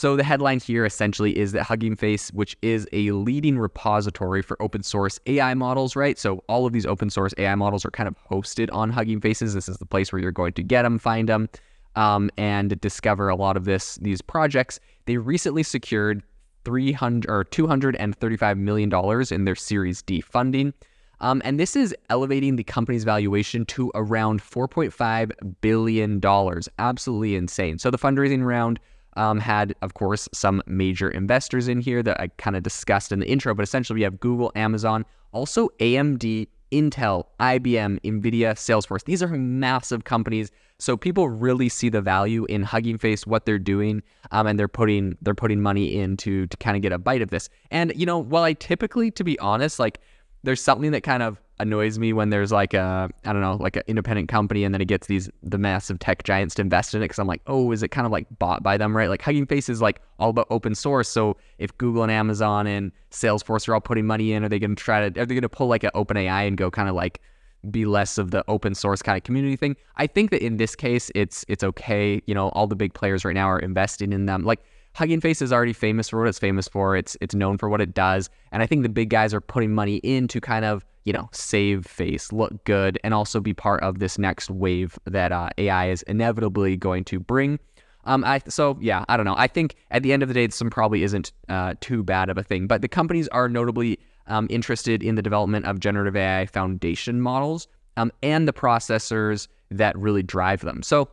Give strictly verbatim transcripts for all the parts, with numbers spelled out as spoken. So the headline here essentially is that Hugging Face, which is a leading repository for open source A I models, right? So all of these open source A I models are kind of hosted on Hugging Faces. This is the place where you're going to get them, find them, um, and discover a lot of this these projects. They recently secured three hundred or two hundred thirty-five million dollars in their Series D funding. Um, and this is elevating the company's valuation to around four point five billion dollars. Absolutely insane. So the fundraising round um, had, of course, some major investors in here that I kind of discussed in the intro, but essentially we have Google, Amazon, also A M D, Intel, I B M, Nvidia, Salesforce. These are massive companies. So people really see the value in Hugging Face, what they're doing, um, and they're putting they're putting money in to, to kind of get a bite of this. And, you know, while I typically, to be honest, like, there's something that kind of annoys me when there's like a, I don't know, like an independent company and then it gets these, the massive tech giants to invest in it. Cause I'm like, oh, is it kind of like bought by them, right? Like Hugging Face is like all about open source. So if Google and Amazon and Salesforce are all putting money in, are they going to try to, are they going to pull like an OpenAI and go kind of like be less of the open source kind of community thing? I think that in this case, it's, it's okay. You know, all the big players right now are investing in them. Like, Hugging Face is already famous for what it's famous for. It's it's known for what it does. And I think the big guys are putting money in to kind of, you know, save face, look good, and also be part of this next wave that uh, A I is inevitably going to bring. Um, I So, yeah, I don't know. I think at the end of the day, this one probably isn't uh, too bad of a thing. But the companies are notably um, interested in the development of generative A I foundation models um, and the processors that really drive them. So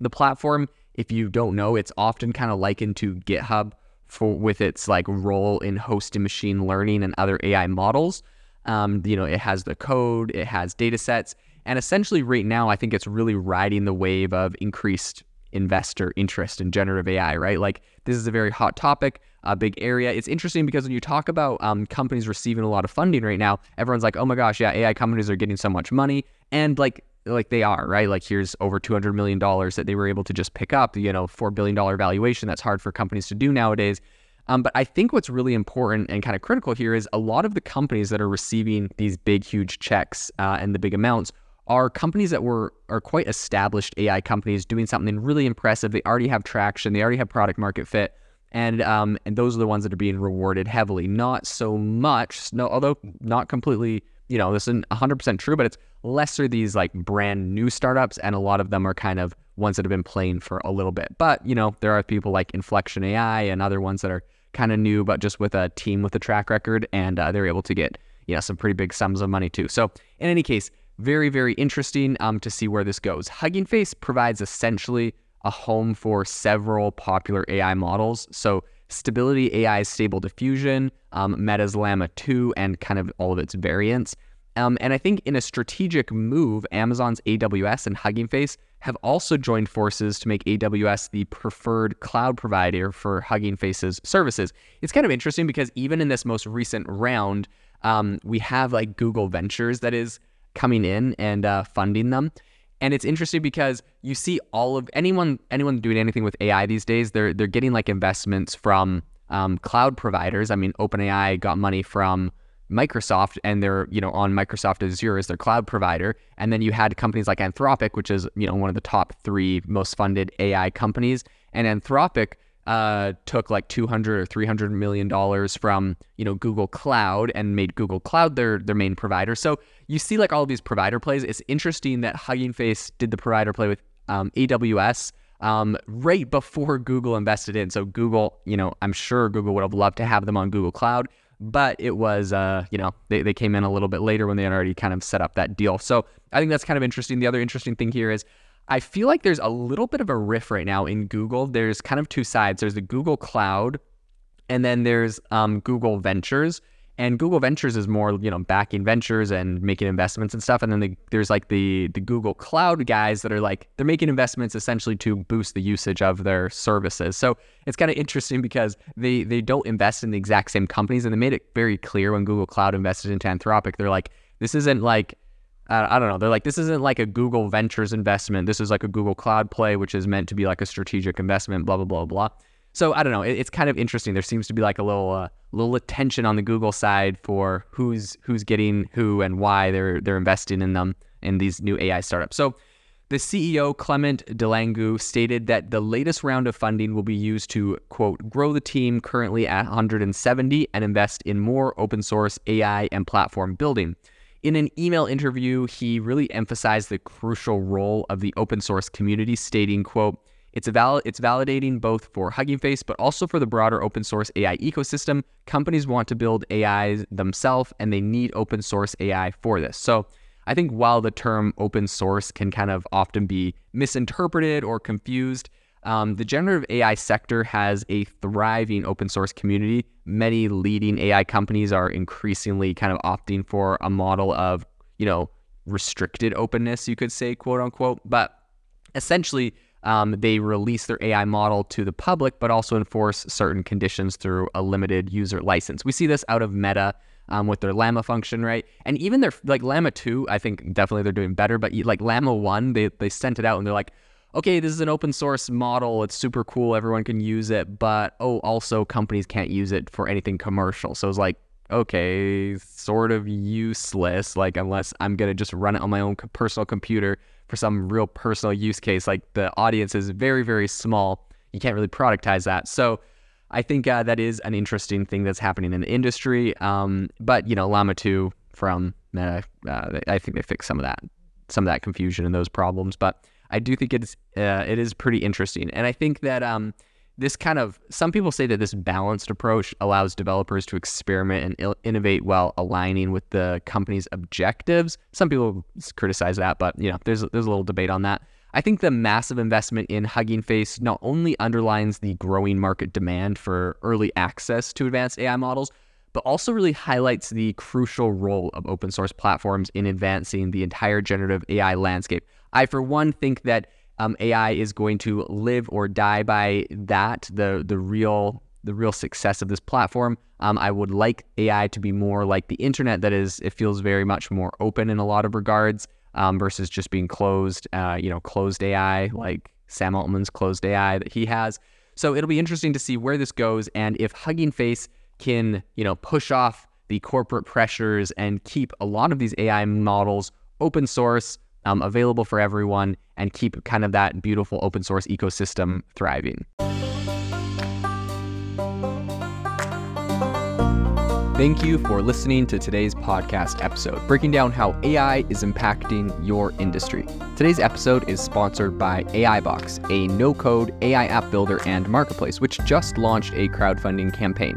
the platform, if you don't know, it's often kind of likened to GitHub for with its like role in hosting machine learning and other A I models. Um, you know, it has the code, it has data sets, and essentially right now, I think it's really riding the wave of increased investor interest in generative A I, right? Like, this is a very hot topic, a big area. It's interesting because when you talk about um, companies receiving a lot of funding right now, everyone's like, oh my gosh, yeah, A I companies are getting so much money. And like, like they are, right? Like, here's over two hundred million dollars that they were able to just pick up, you know, four billion dollars valuation. That's hard for companies to do nowadays. Um, but I think what's really important and kind of critical here is a lot of the companies that are receiving these big, huge checks uh, and the big amounts are companies that were are quite established A I companies doing something really impressive. They already have traction. They already have product market fit. And um, and those are the ones that are being rewarded heavily. Not so much, no, although not completely, you know, this isn't one hundred percent true, but it's lesser these like brand new startups, and a lot of them are kind of ones that have been playing for a little bit. But, you know, there are people like Inflection A I and other ones that are kind of new, but just with a team with a track record, and uh, they're able to get, you know, some pretty big sums of money too. So in any case, very, very interesting um, to see where this goes. Hugging Face provides essentially a home for several popular A I models. So Stability A I's Stable Diffusion, um, Meta's Llama two, and kind of all of its variants. Um, and I think in a strategic move, Amazon's A W S and Hugging Face have also joined forces to make A W S the preferred cloud provider for Hugging Face's services. It's kind of interesting because even in this most recent round, um, we have like Google Ventures that is coming in and uh, funding them. And it's interesting because you see all of anyone anyone doing anything with A I these days, they're they're getting like investments from um, cloud providers. I mean, OpenAI got money from Microsoft, and they're, you know, on Microsoft Azure as their cloud provider. And then you had companies like Anthropic, which is, you know, one of the top three most funded A I companies. And Anthropic uh, took like two hundred or three hundred million dollars from, you know, Google Cloud and made Google Cloud their their main provider. So you see like all of these provider plays. It's interesting that Hugging Face did the provider play with um, A W S um, right before Google invested in. So Google, you know, I'm sure Google would have loved to have them on Google Cloud, but it was, uh, you know, they, they came in a little bit later when they had already kind of set up that deal. So I think that's kind of interesting. The other interesting thing here is I feel like there's a little bit of a riff right now in Google. There's kind of two sides. There's the Google Cloud, and then there's um, Google Ventures. And Google Ventures is more, you know, backing ventures and making investments and stuff. And then the, there's like the the Google Cloud guys that are like, they're making investments essentially to boost the usage of their services. So it's kind of interesting because they, they don't invest in the exact same companies. And they made it very clear when Google Cloud invested into Anthropic, they're like, this isn't like, uh, I don't know, they're like, this isn't like a Google Ventures investment. This is like a Google Cloud play, which is meant to be like a strategic investment, blah, blah, blah, blah. So I don't know. It's kind of interesting. There seems to be like a little uh, little attention on the Google side for who's who's getting who and why they're they're investing in them in these new A I startups. So The C E O, Clément Delangue, stated that the latest round of funding will be used to, quote, grow the team currently at one hundred seventy and invest in more open source A I and platform building. In an email interview, he really emphasized the crucial role of the open source community, stating, quote, It's, val- it's validating both for Hugging Face, but also for the broader open source A I ecosystem. Companies want to build A I themselves, and they need open source A I for this. So I think while the term open source can kind of often be misinterpreted or confused, um, the generative A I sector has a thriving open source community. Many leading A I companies are increasingly kind of opting for a model of, you know, restricted openness, you could say, quote unquote. But essentially, Um, they release their A I model to the public, but also enforce certain conditions through a limited user license. We see this out of Meta um, with their Llama function, right? And even their, like, Llama two, I think definitely they're doing better, but like Llama one, they, they sent it out and they're like, okay, this is an open source model. It's super cool. Everyone can use it, but, oh, also companies can't use it for anything commercial. So it's like, okay, sort of useless, like, unless I'm going to just run it on my own personal computer for some real personal use case. Like, the audience is very, very small. You can't really productize that. So I think uh, that is an interesting thing that's happening in the industry. Um, but, you know, Llama two from Meta, uh, I think they fixed some of that, some of that confusion and those problems. But I do think it's, uh, it is pretty interesting. And I think that, um, This kind of, some people say that this balanced approach allows developers to experiment and innovate while aligning with the company's objectives. Some people criticize that, but, you know, there's there's a little debate on that. I think the massive investment in Hugging Face not only underlines the growing market demand for early access to advanced A I models, but also really highlights the crucial role of open source platforms in advancing the entire generative A I landscape. I, for one, think that Um, A I is going to live or die by that, the the real the real success of this platform. Um, I would like A I to be more like the internet. That is, it feels very much more open in a lot of regards um, versus just being closed. Uh, you know, closed A I, like Sam Altman's closed A I that he has. So it'll be interesting to see where this goes and if Hugging Face can, you know, push off the corporate pressures and keep a lot of these A I models open source, Um, available for everyone, and keep kind of that beautiful open source ecosystem thriving. Thank you for listening to today's podcast episode, breaking down how A I is impacting your industry. Today's episode is sponsored by A I Box, a no-code A I app builder and marketplace, which just launched a crowdfunding campaign.